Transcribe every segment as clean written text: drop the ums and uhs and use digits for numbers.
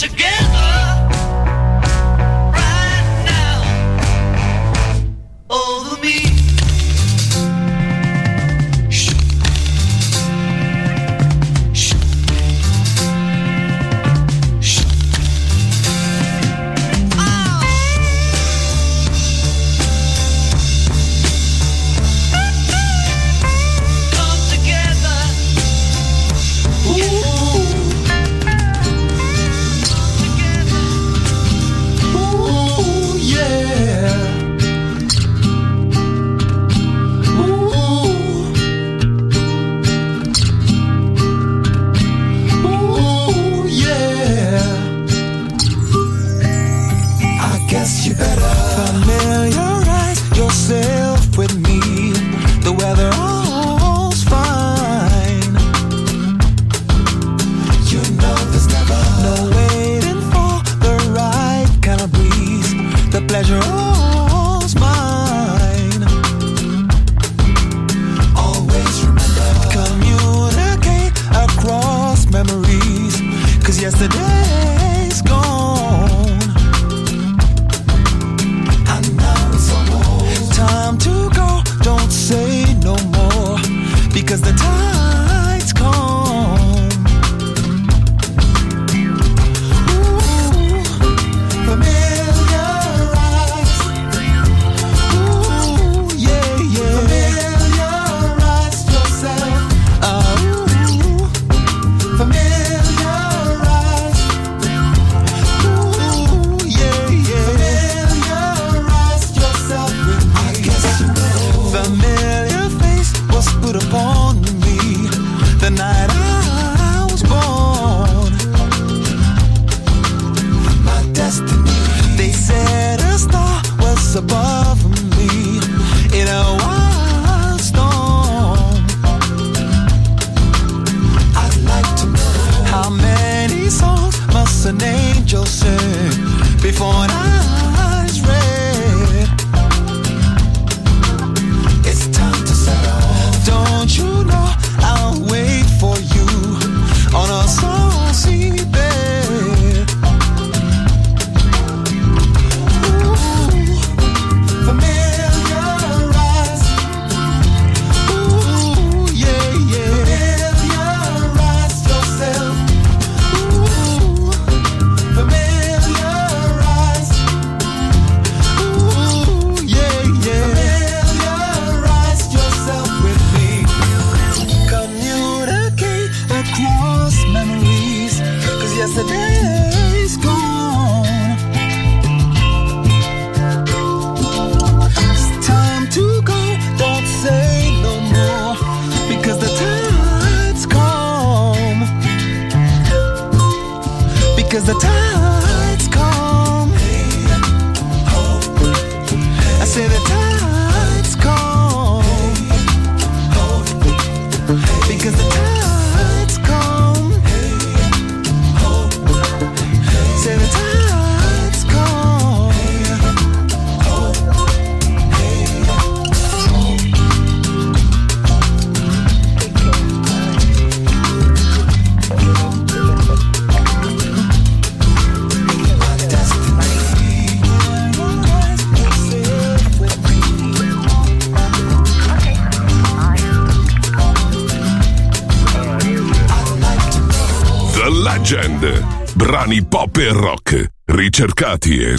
Together. said before an eyes red. It's time to settle. Don't you know I'll wait for you on a saucy bed? Ooh, familiar eyes. Ooh, yeah, yeah. Familiarize yourself. Ooh, familiarize. Ooh, yeah, yeah. Familiarize yourself with me. Communicate across memories, 'cause yesterday's gone. It's time to go, don't say no more, because the tide's calm. Because the tide's calm. I say the tide's calm. Because the tide's calm. Say the tide's calm. The Legend. Brani pop e rock ricercati e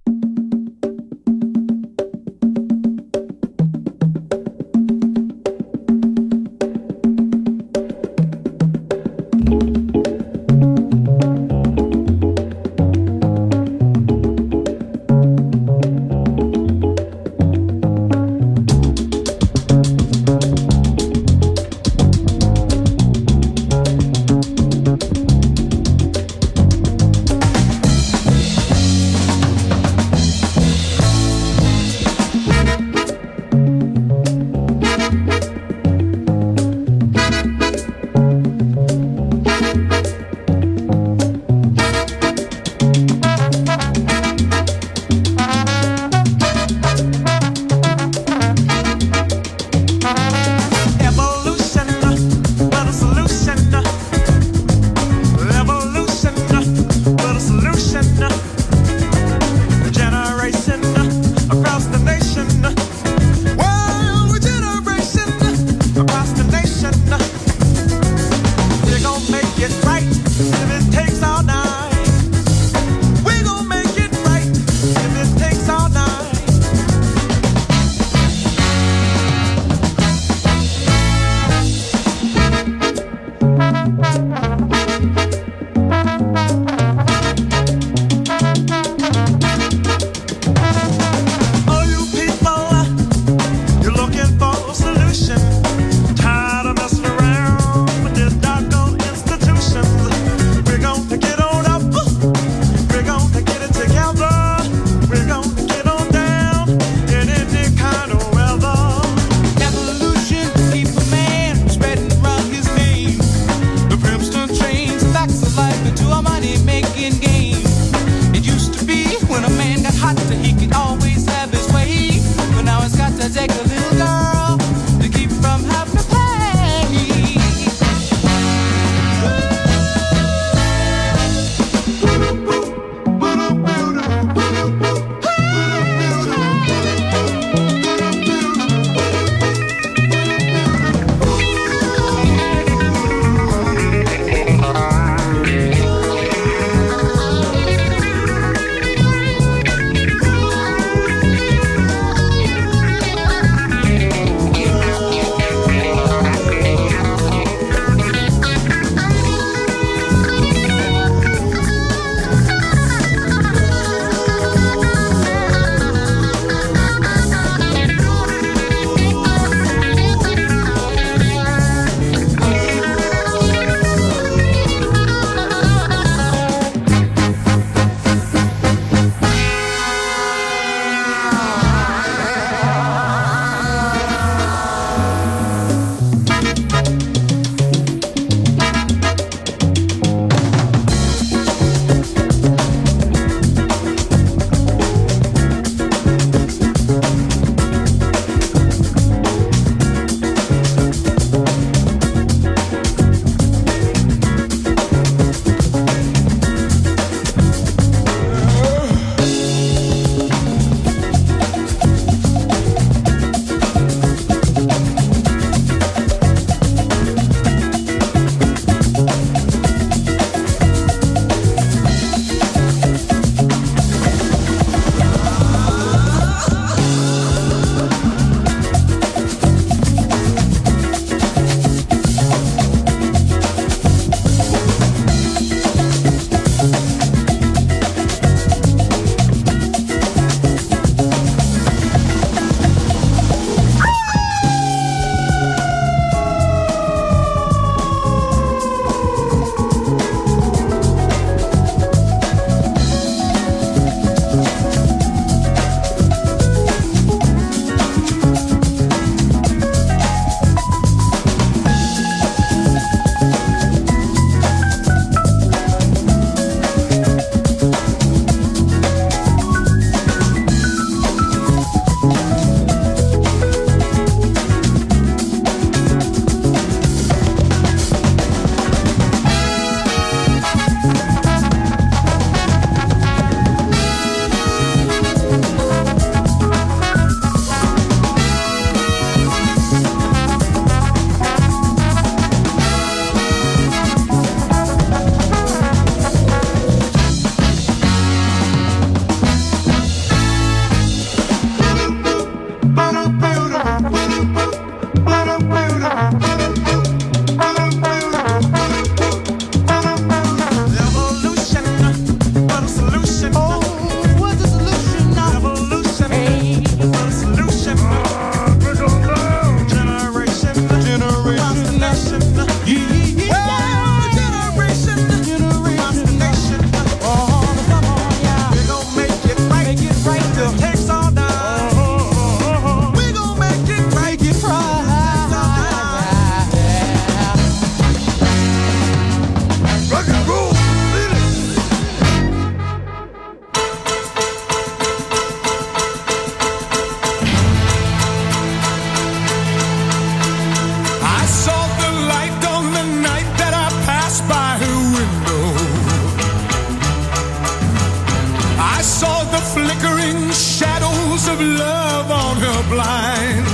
house of love on her blind.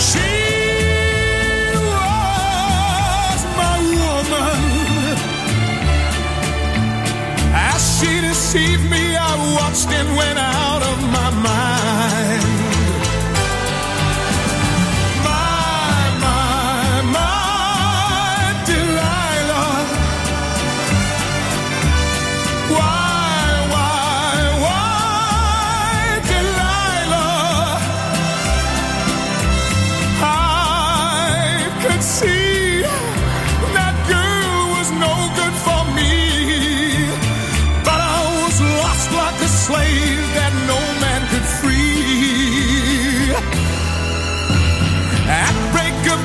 She was my woman. As she deceived me, I watched and went out of my mind.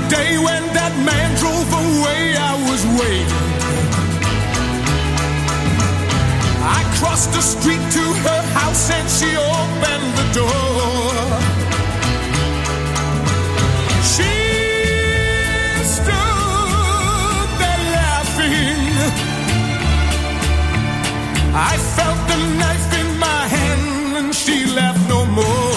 Day when that man drove away, I was waiting. I crossed the street to her house and she opened the door. She stood there laughing. I felt the knife in my hand and she left no more.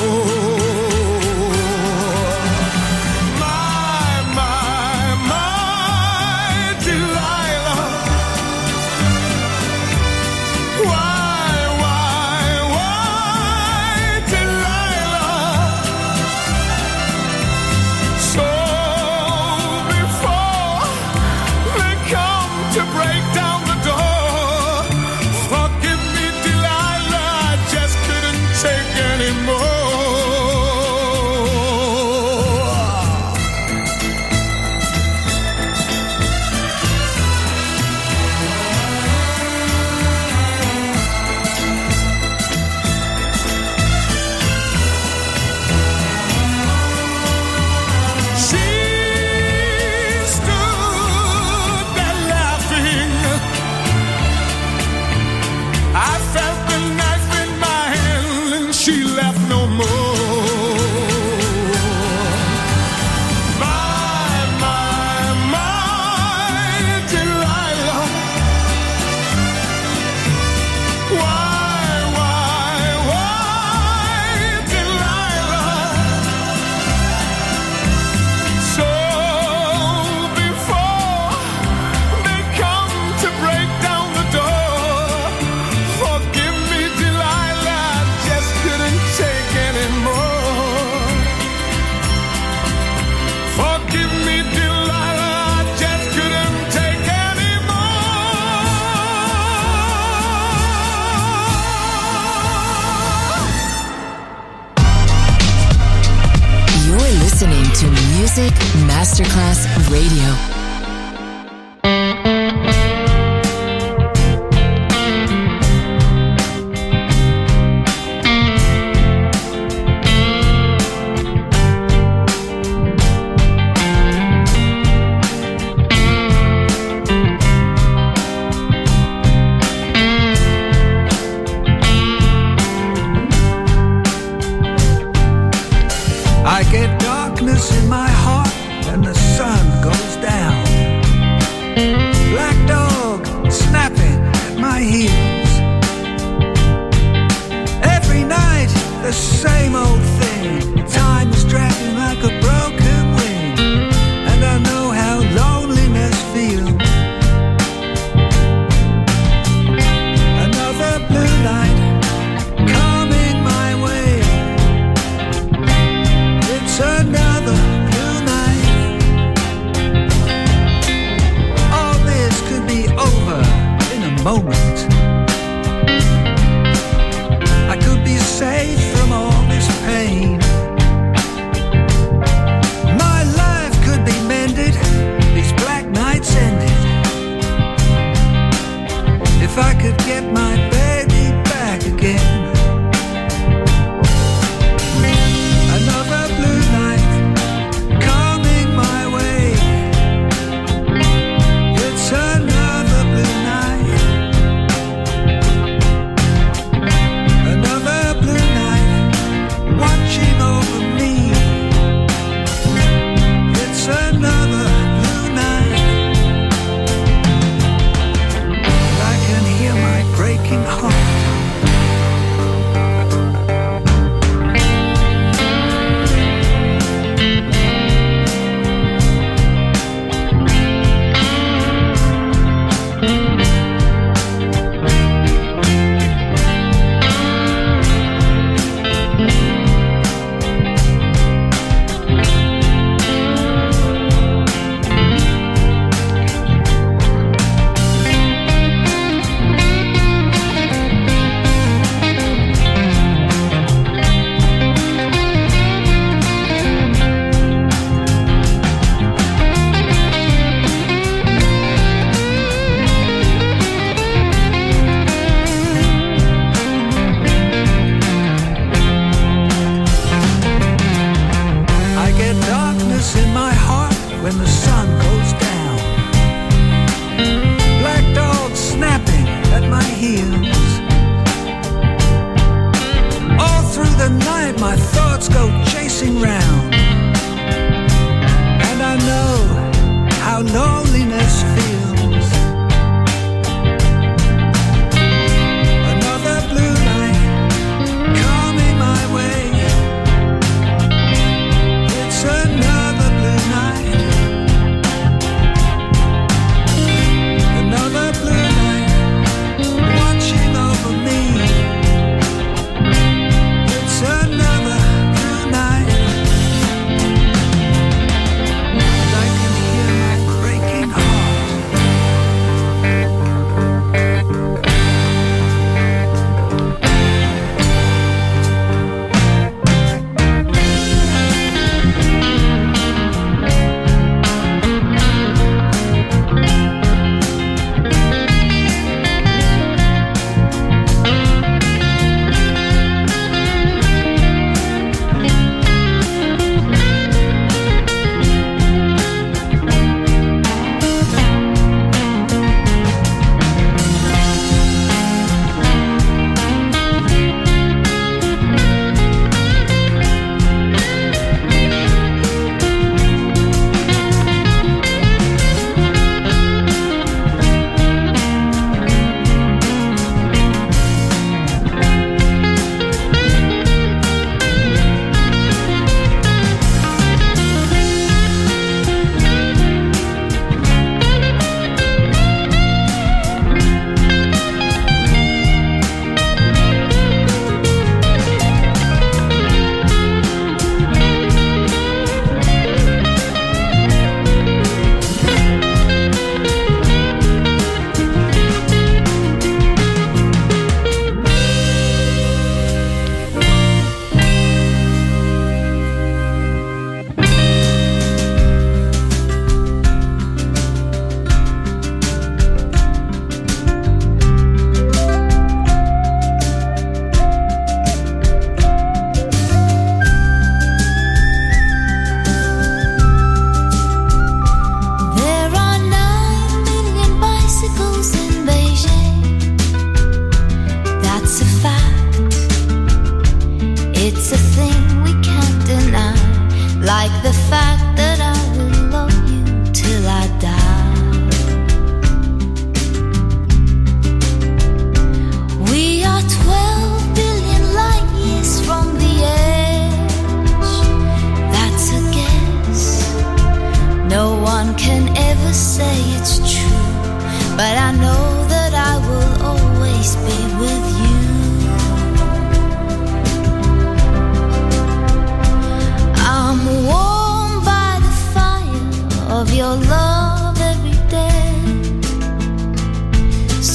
Music Masterclass Radio.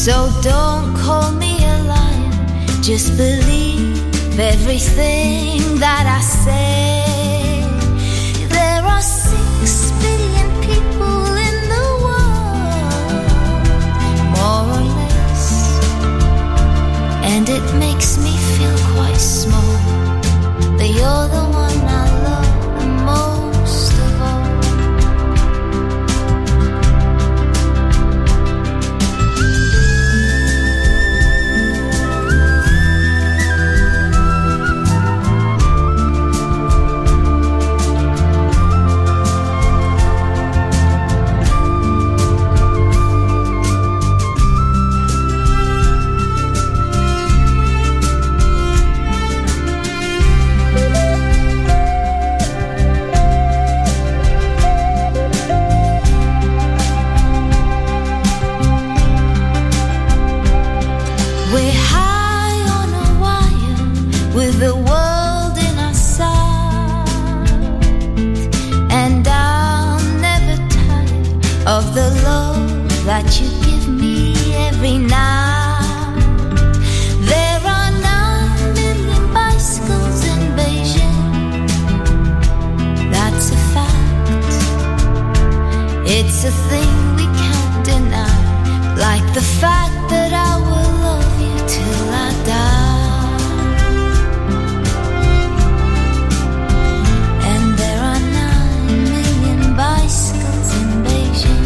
So don't call me a liar, just believe everything that I say. There are 6 billion people in the world, more or less, and it makes me feel quite small, that you're the one I love the most of all. That you give me every night. There are 9 million bicycles in Beijing. That's a fact. It's a thing we can't deny, like the fact that I will love you till I die. And there are 9 million bicycles in Beijing.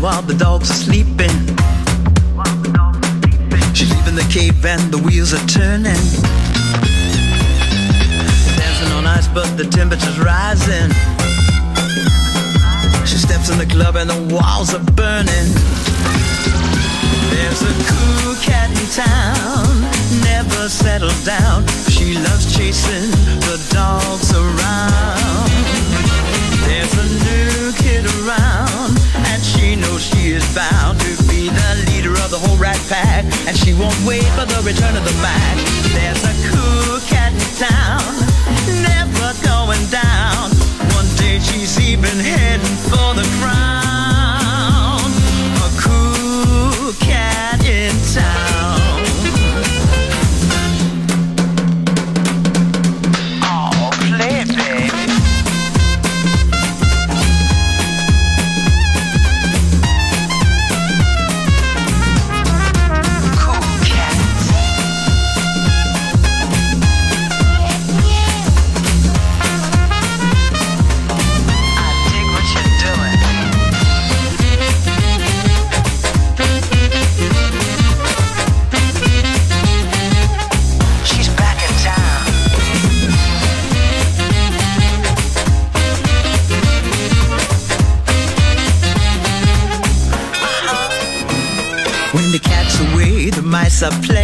While the dogs are sleeping, she's leaving the cave and the wheels are turning. Dancing on ice, but the temperature's rising. She steps in the club and the walls are burning. There's a cool cat in town, never settled down. She loves chasing the dogs around. There's a new kid around, and she knows she is bound to be the leader of the whole rat pack, and she won't wait for the return of the Mac. There's a cool cat in town, never going down. One day she's even heading for the crown. A cool cat in town. Are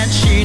and she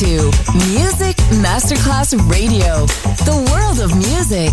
to Music Masterclass Radio, the world of music.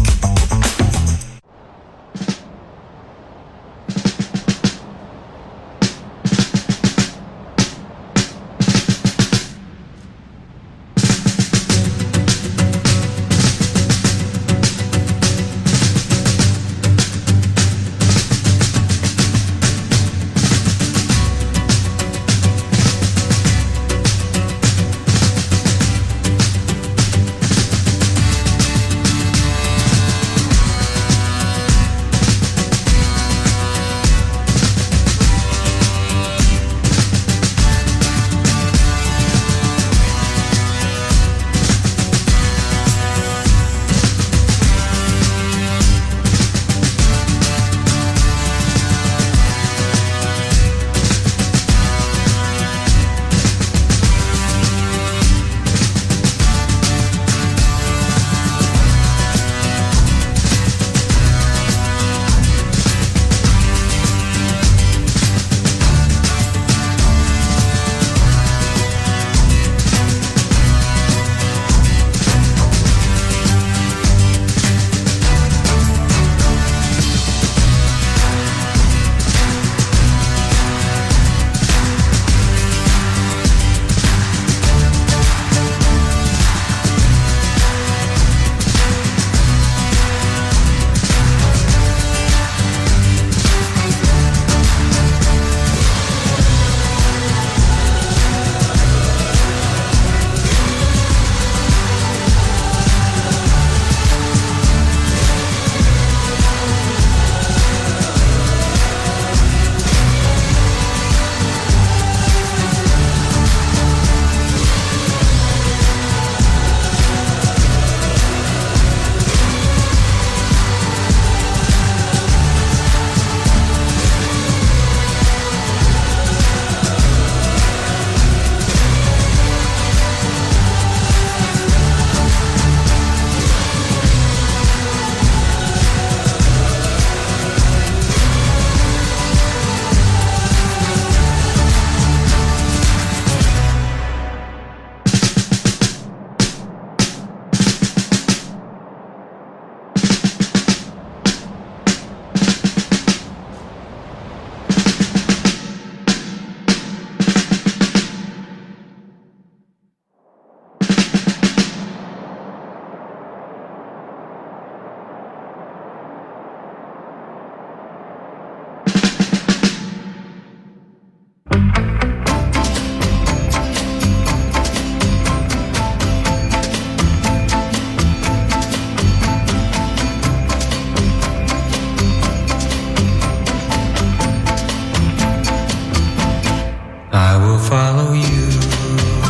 I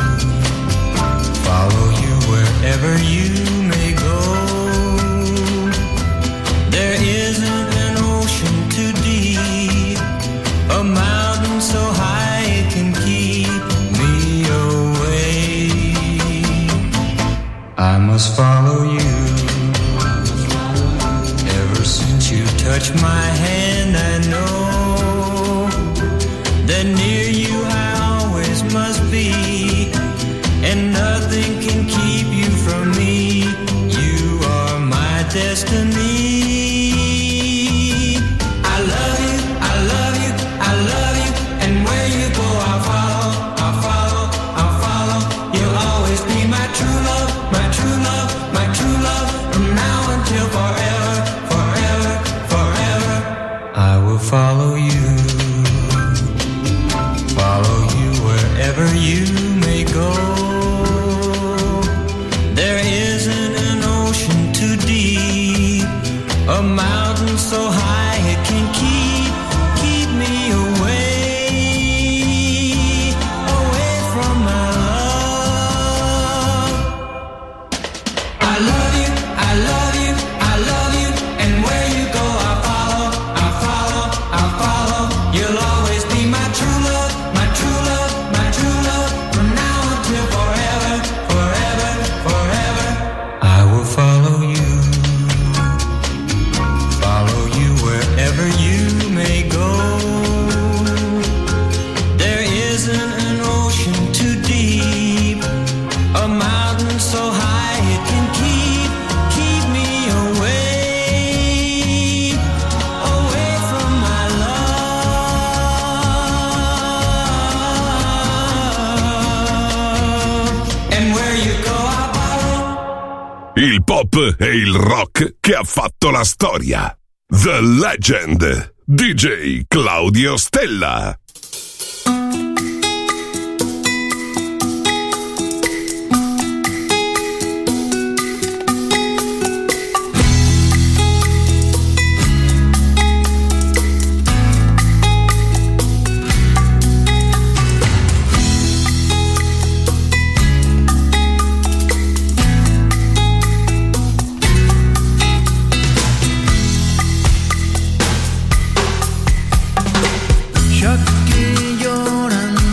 love you. Il pop e il rock che ha fatto la storia. The Legend, DJ Claudio Stella. Chucky llorando.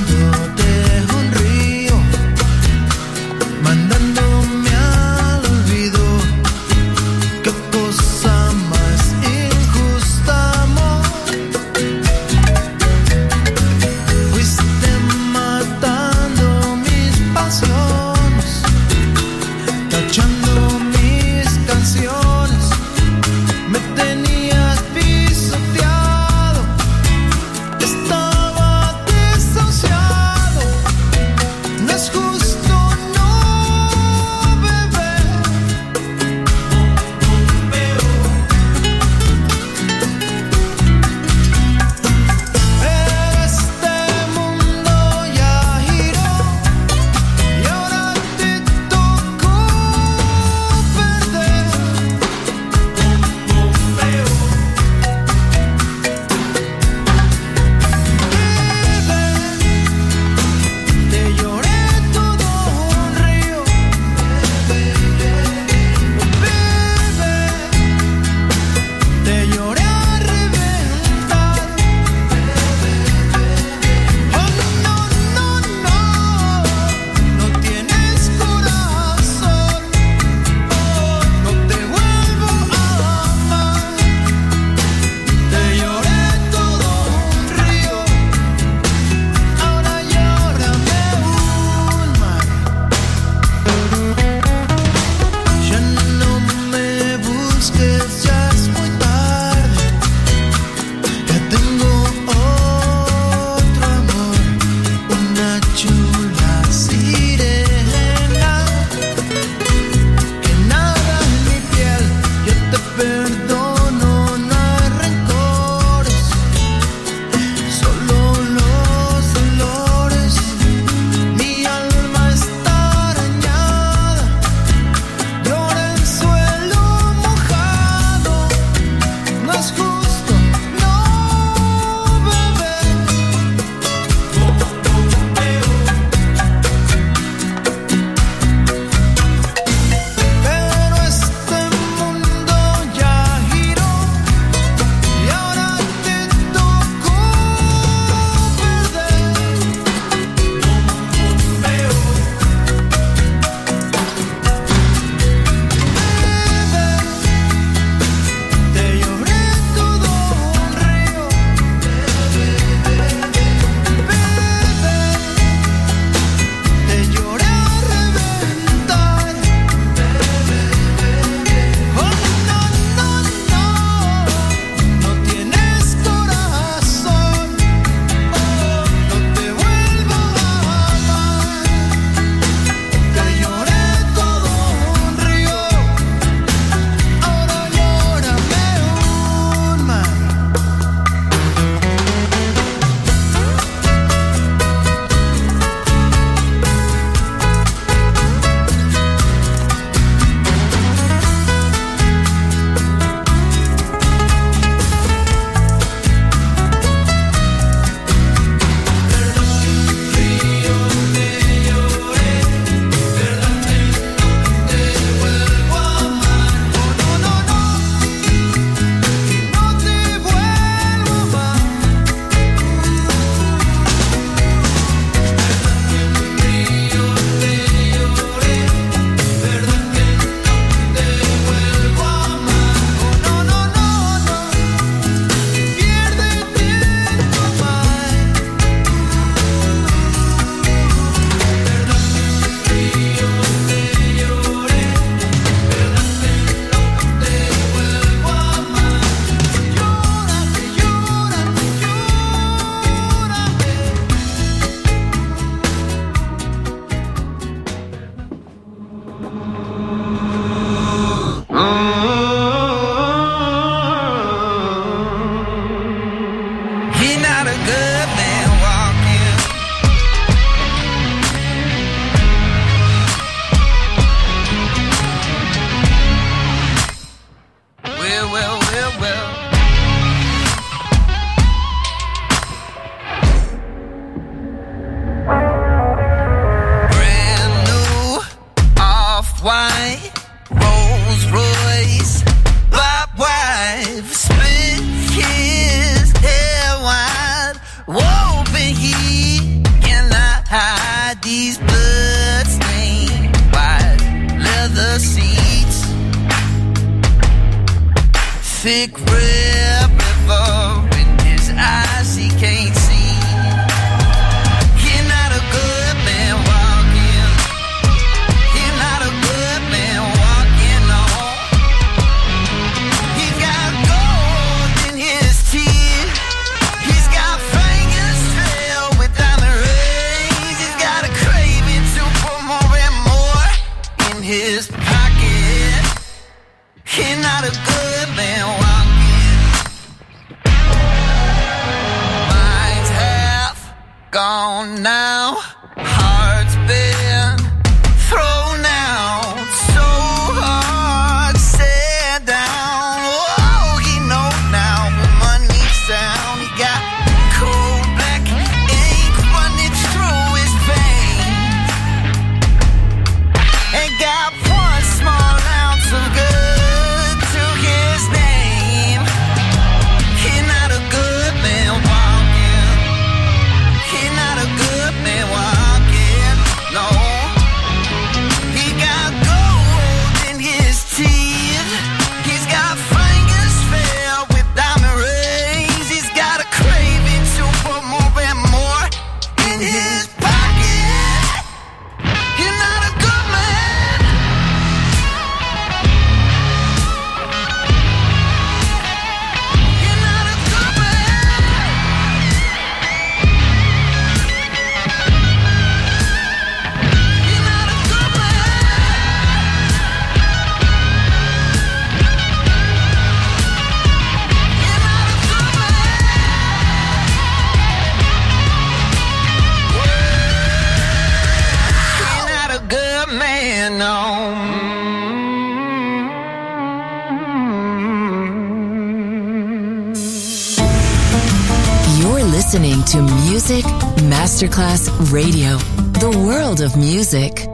To Music Masterclass Radio, the world of music.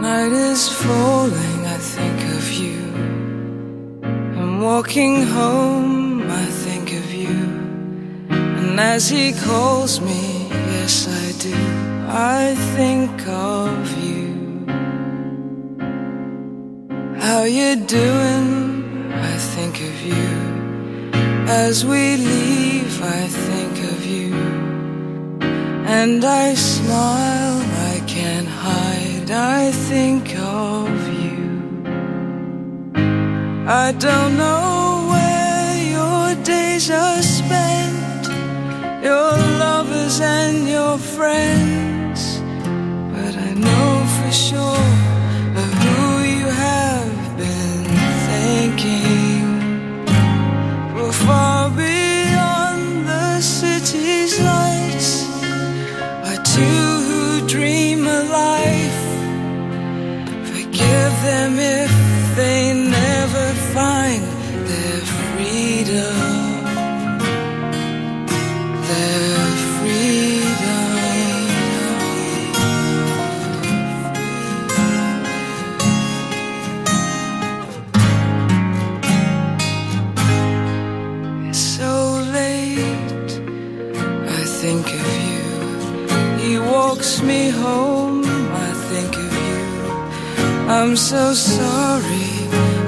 Night is falling, I think of you. I'm walking home, I think of you. As he calls me, yes I do, I think of you. How you doing? I think of you. As we leave, I think of you. And I smile, I can't hide, I think of you. I don't know where your days are spent, your lovers and your friends, but I know for sure of who you have been thinking. We're far beyond the city's lights, are two who dream a life. Forgive them if they never find their freedom. Me home, I think of you. I'm so sorry,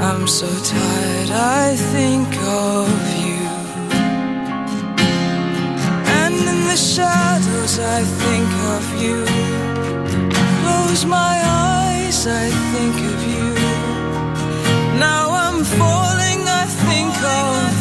I'm so tired, I think of you. And in the shadows I think of you. Close my eyes, once I think of you. Now I'm falling, I think of you.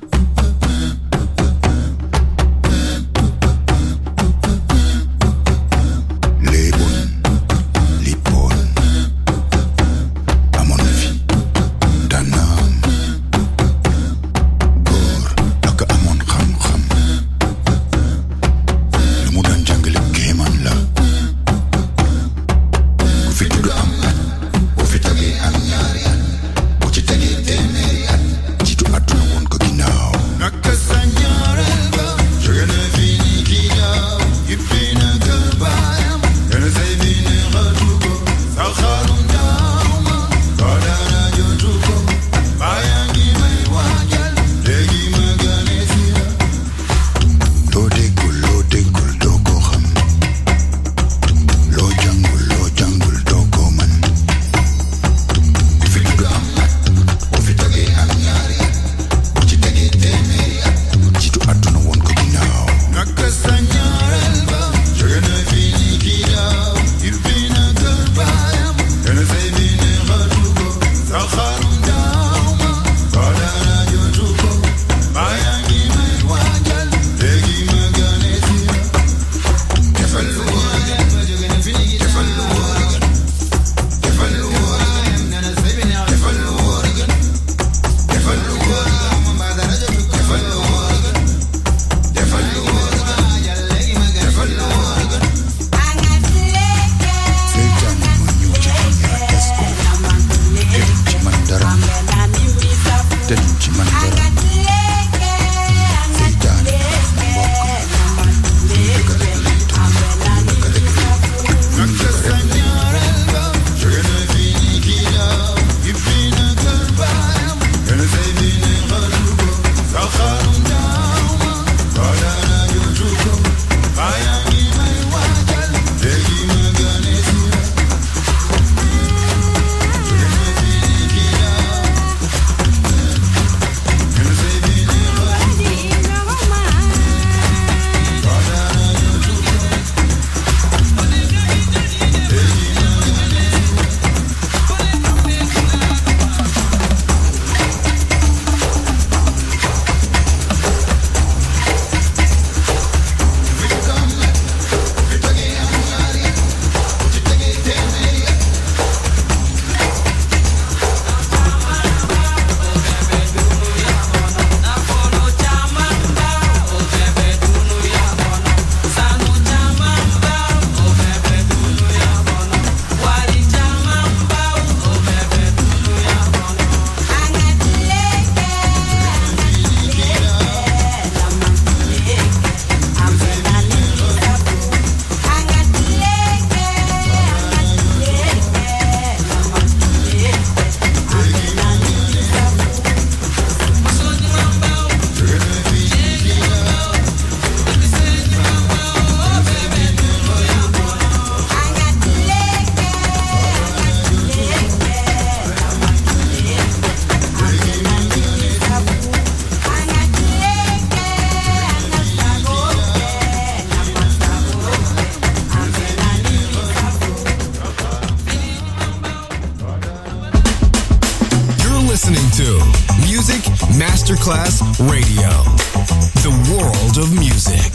Aku nak Masterclass Radio, the world of music.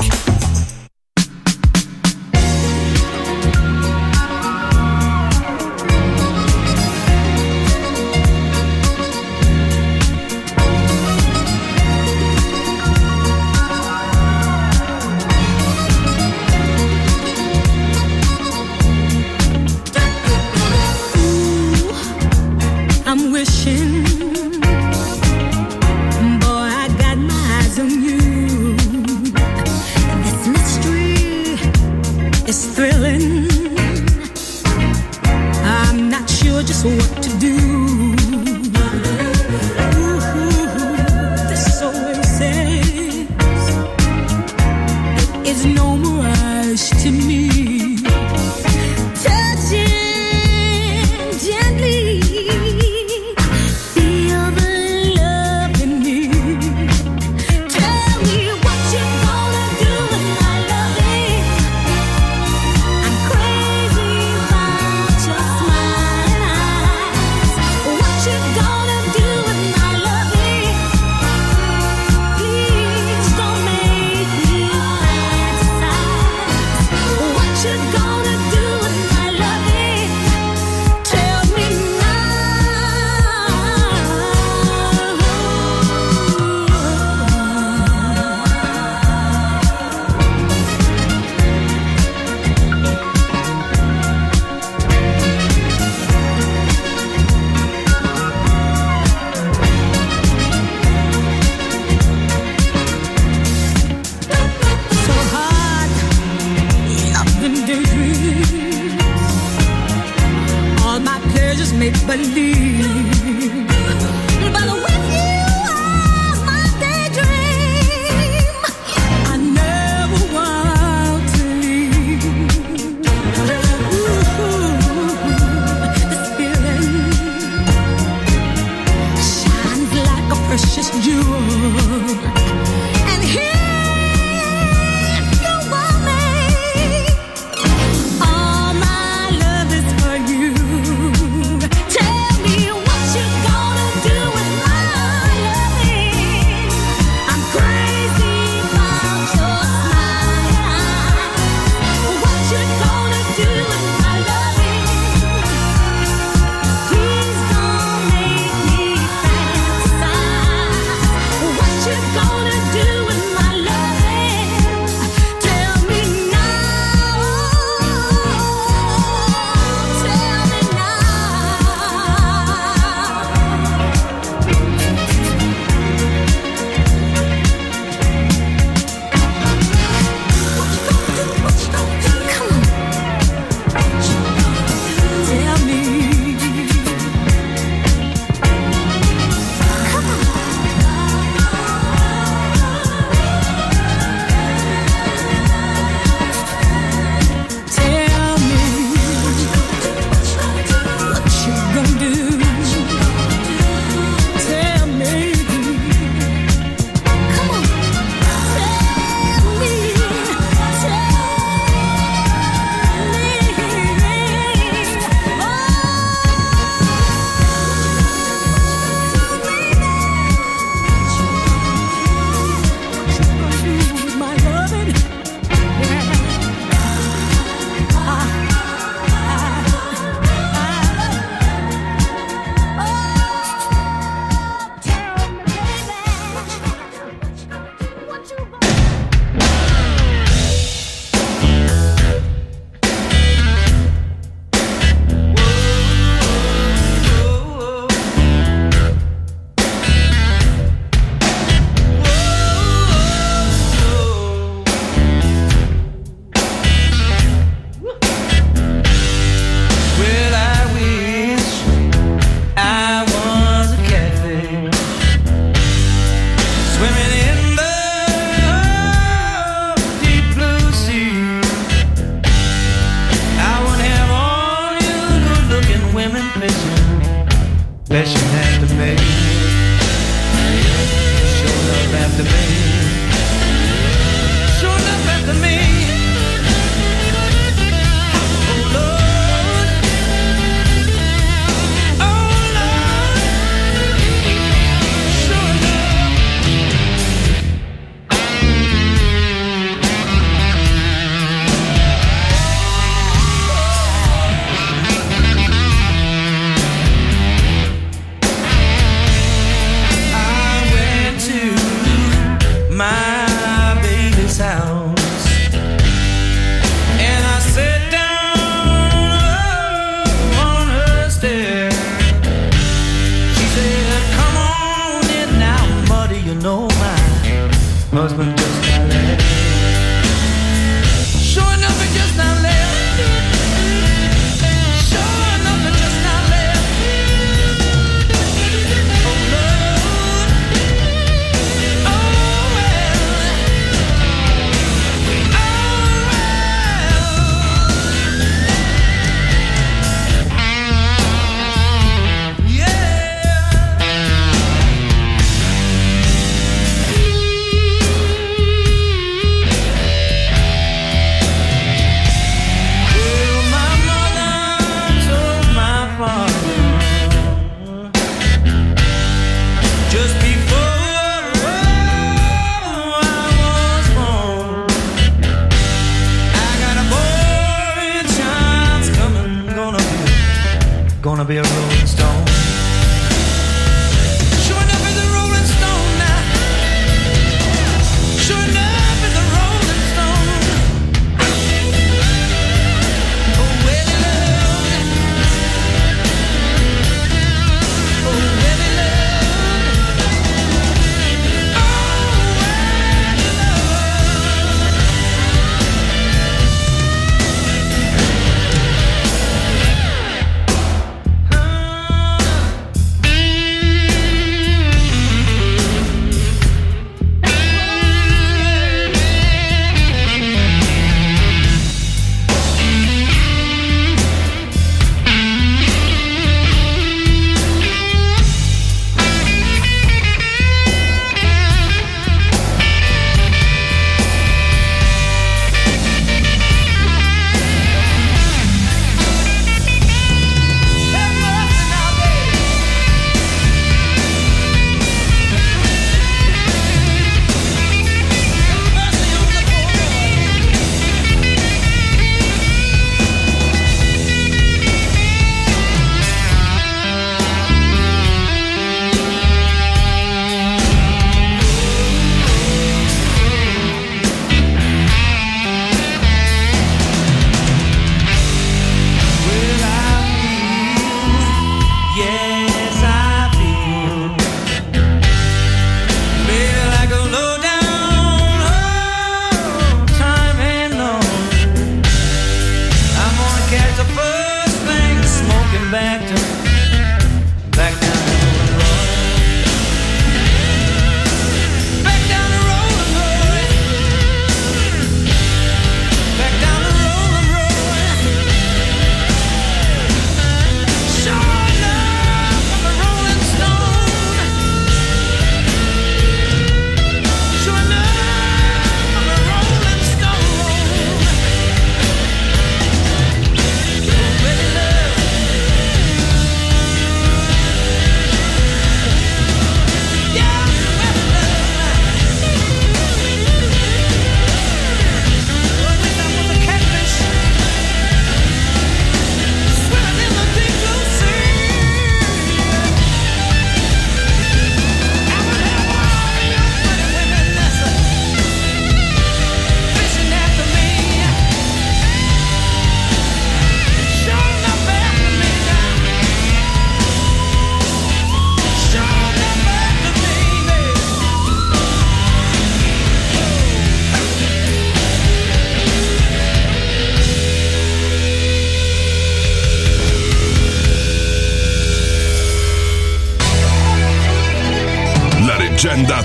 gonna be a rolling stone.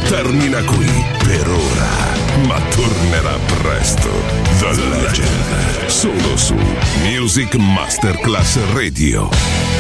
Termina qui per ora, ma tornerà presto. The Legend, solo su Music Masterclass Radio.